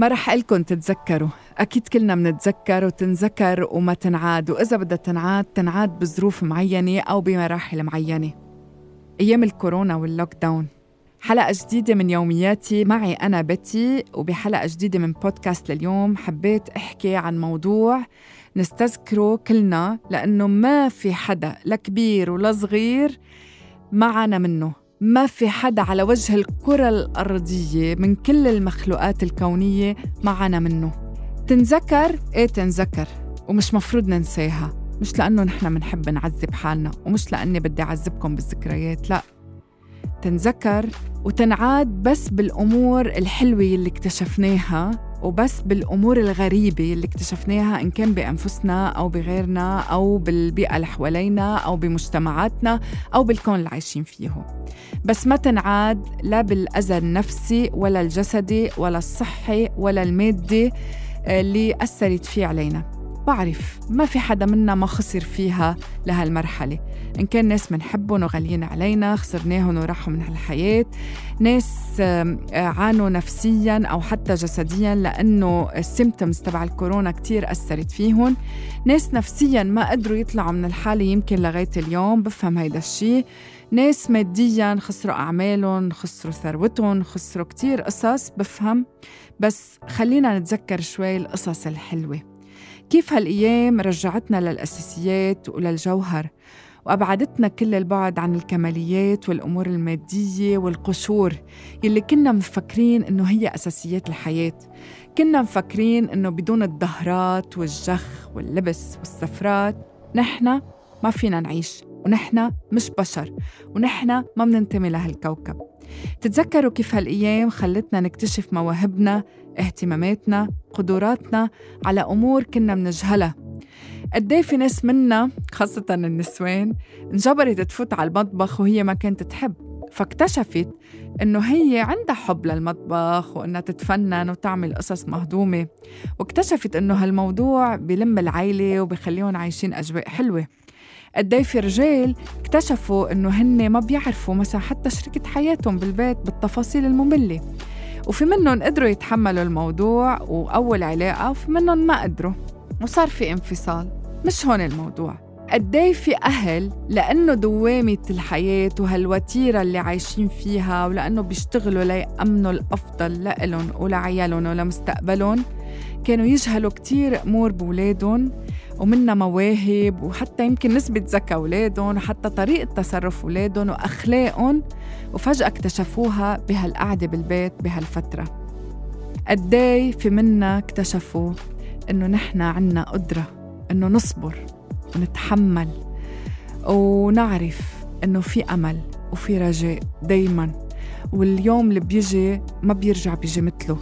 ما رح قلكن تتذكروا، أكيد كلنا منتذكر وتنذكر وما تنعاد، وإذا بدها تنعاد تنعاد بظروف معينة أو بمراحل معينة. أيام الكورونا واللوك داون، حلقة جديدة من يومياتي معي أنا بتي، وبحلقة جديدة من بودكاست لليوم حبيت أحكي عن موضوع نستذكره كلنا، لأنه ما في حدا لا كبير ولا صغير معنا منه، ما في حدا على وجه الكرة الأرضية من كل المخلوقات الكونية معنا منه. تنذكر؟ إيه تنذكر، ومش مفروض ننساها، مش لأنه نحن منحب نعذب حالنا ومش لأني بدي أعذبكم بالذكريات، لأ، تنذكر وتنعاد بس بالأمور الحلوة اللي اكتشفناها، وبس بالأمور الغريبة اللي اكتشفناها إن كان بأنفسنا أو بغيرنا أو بالبيئة اللي حوالينا أو بمجتمعاتنا أو بالكون اللي عايشين فيه، بس ما تنعاد لا بالأذى النفسي ولا الجسدي ولا الصحي ولا المادي اللي أثرت فيه علينا. بعرف ما في حدا منا ما خسر فيها لهالمرحلة، إن كان ناس منحبهم وغاليين علينا خسرناهم وراحوا من هالحياة، ناس عانوا نفسياً أو حتى جسدياً لأنه السيمتمز تبع الكورونا كتير أثرت فيهم، ناس نفسياً ما قدروا يطلعوا من الحالة يمكن لغاية اليوم، بفهم هيدا الشي، ناس مادياً خسروا أعمالهم، خسروا ثروتهم، خسروا كتير قصص، بفهم، بس خلينا نتذكر شوي القصص الحلوة، كيف هالأيام رجعتنا للأساسيات وللجوهر وأبعدتنا كل البعد عن الكماليات والأمور المادية والقشور اللي كنا مفكرين إنه هي أساسيات الحياة. كنا مفكرين إنه بدون الدهرات والجخ واللبس والسفرات نحنا ما فينا نعيش، ونحنا مش بشر، ونحنا ما مننتمي لهالكوكب. تتذكروا كيف هالأيام خلتنا نكتشف مواهبنا، اهتماماتنا، قدراتنا على أمور كنا منجهلها. قديه في ناس منا خاصة النسوان انجبرت تفوت على المطبخ وهي ما كانت تحب، فاكتشفت إنه هي عندها حب للمطبخ وإنها تتفنن وتعمل قصص مهضومة، واكتشفت إنه هالموضوع بلم العيلة وبيخليهم عايشين أجواء حلوة. قديه في رجال اكتشفوا إنه هن ما بيعرفوا مثلا حتى شركة حياتهم بالبيت بالتفاصيل المملة، وفي منهم قدروا يتحملوا الموضوع وأول علاقة، وفي منهم ما قدروا وصار في انفصال. مش هون الموضوع، قديه في أهل لأنه دوامة الحياة وهالوتيرة اللي عايشين فيها، ولأنه بيشتغلوا ليأمنوا الأفضل لإلهم ولعيالهم ولمستقبلهم، كانوا يجهلوا كتير أمور بولادهم، ومنها مواهب وحتى يمكن نسبة ذكاء أولادهم وحتى طريقة تصرف أولادهم وأخلاقهم، وفجأة اكتشفوها بهالقعدة بالبيت بهالفترة. قدي في منا اكتشفوا إنه نحن عنا قدرة إنه نصبر ونتحمل ونعرف إنه في أمل وفي رجاء دايماً، واليوم اللي بيجي ما بيرجع بيجي مثله،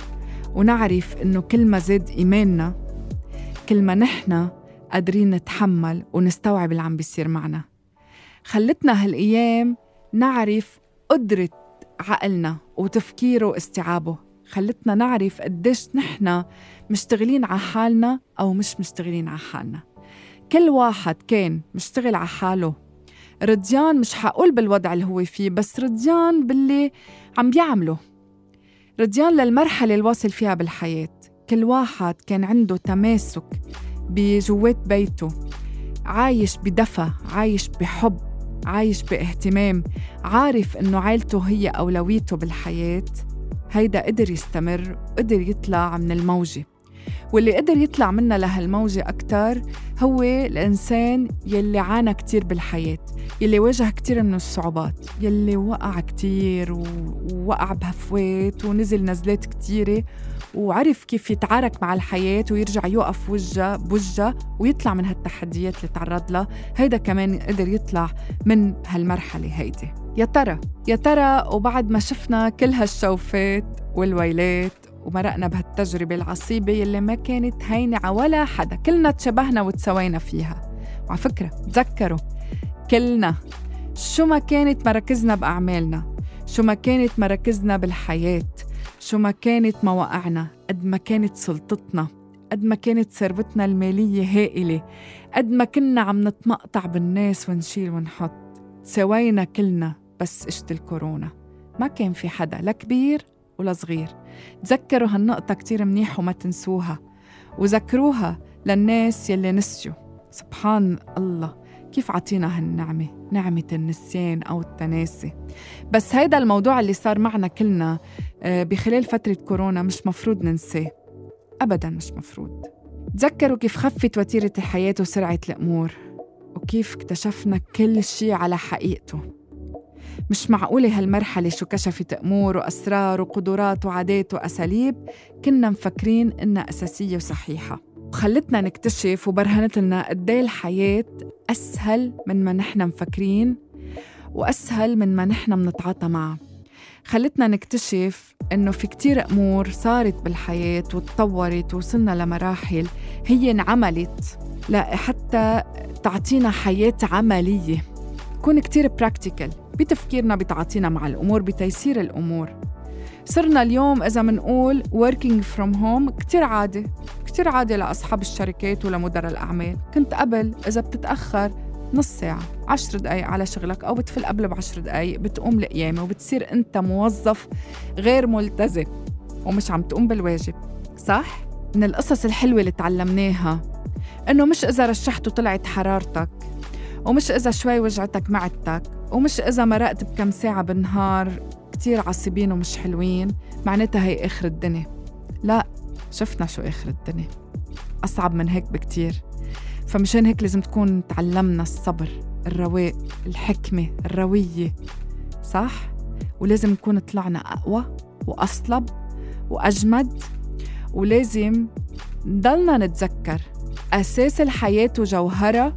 ونعرف إنه كل ما زاد إيماننا كل ما نحن قادرين نتحمل ونستوعب اللي عم بيصير معنا. خلتنا هالأيام نعرف قدرة عقلنا وتفكيره واستيعابه، خلتنا نعرف قديش نحن مشتغلين على حالنا أو مش مشتغلين على حالنا. كل واحد كان مشتغل على حاله، رضيان مش حقول بالوضع اللي هو فيه، بس رضيان باللي عم بيعمله، رضيان للمرحلة اللي واصل فيها بالحياة. كل واحد كان عنده تماسك بجوات بيته، عايش بدفى، عايش بحب، عايش باهتمام، عارف إنه عائلته هي أولويته بالحياة. هيدا قدر يستمر، قدر يطلع من الموجة، واللي قدر يطلع منا لهالموجة أكتر هو الإنسان يلي عانى كتير بالحياة، يلي واجه كتير من الصعوبات، يلي وقع كتير ووقع بهفوات ونزل نزلات كتيرة، وعرف كيف يتعارك مع الحياة ويرجع يوقف وجه بوجه ويطلع من هالتحديات اللي تعرض لها. هيدا كمان قدر يطلع من هالمرحلة هيدي. يا ترى وبعد ما شفنا كل هالشوفات والويلات ومرقنا بهالتجربة العصيبة اللي ما كانت هينة على ولا حدا، كلنا تشبهنا وتسوينا فيها. وعلى فكرة تذكروا كلنا شو ما كانت مراكزنا بأعمالنا، شو ما كانت مراكزنا بالحياة، شو ما كانت مواقعنا، قد ما كانت سلطتنا، قد ما كانت ثروتنا المالية هائلة، قد ما كنا عم نتمقطع بالناس ونشيل ونحط، تسوينا كلنا بس إجت الكورونا. ما كان في حدا لا كبير ولصغير. تذكروا هالنقطة كتير منيح وما تنسوها، وذكروها للناس يلي نسيوا. سبحان الله كيف عطينا هالنعمة، نعمة النسيان أو التناسي. بس هيدا الموضوع اللي صار معنا كلنا بخلال فترة كورونا مش مفروض ننساه أبداً، مش مفروض. تذكروا كيف خفت وتيرة الحياة وسرعة الأمور، وكيف اكتشفنا كل شي على حقيقته. مش معقولة هالمرحلة شو كشفت أمور وأسرار وقدرات وعادات وأساليب كنا مفكرين إنها أساسية وصحيحة، وخلتنا نكتشف وبرهنت لنا قديه الحياة أسهل من ما نحن مفكرين وأسهل من ما نحن منتعاطى معه. خلتنا نكتشف إنه في كتير أمور صارت بالحياة وتطورت وصلنا لمراحل هي انعملت لا حتى تعطينا حياة عملية، كون كتير براكتيكال بتفكيرنا، بتعطينا مع الأمور، بتيسير الأمور. صرنا اليوم إذا منقول working from home كتير عادي، كتير عادي لأصحاب الشركات ولمدراء الأعمال. كنت قبل إذا بتتأخر نص ساعة 10 دقايق على شغلك أو بتفل قبل 10 دقايق بتقوم لقيامة وبتصير أنت موظف غير ملتزم ومش عم تقوم بالواجب، صح؟ من القصص الحلوة اللي تعلمناها إنه مش إذا رشحت وطلعت حرارتك، ومش إذا شوي وجعتك معدتك، ومش إذا مرقت بكم ساعة بالنهار كتير عصبيين ومش حلوين معناتها هي آخر الدنيا. لا، شفنا شو آخر الدنيا، أصعب من هيك بكتير. فمشان هيك لازم تكون تعلمنا الصبر، الرواق، الحكمة، الروية، صح؟ ولازم نكون طلعنا أقوى وأصلب وأجمد، ولازم نضلنا نتذكر أساس الحياة وجوهرة،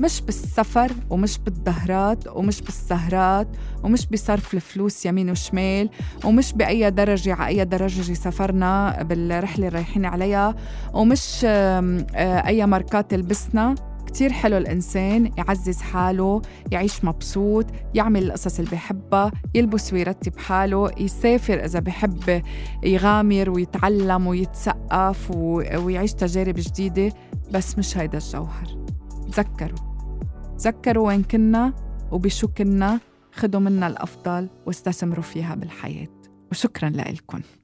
مش بالسفر ومش بالظهرات ومش بالسهرات ومش بصرف الفلوس يمين وشمال، ومش بأي درجة على أي درجة سافرنا بالرحلة اللي رايحين عليها، ومش أي ماركات لبسنا. كتير حلو الإنسان يعزز حاله، يعيش مبسوط، يعمل القصص اللي بيحبها، يلبس ويرتب حاله، يسافر إذا بيحب، يغامر ويتعلم ويتسقف ويعيش تجارب جديدة. بس مش هيدا الجوهر. تذكروا وين كنا وبشو كنا، خدوا منا الأفضل واستثمروا فيها بالحياة. وشكراً لإلكن.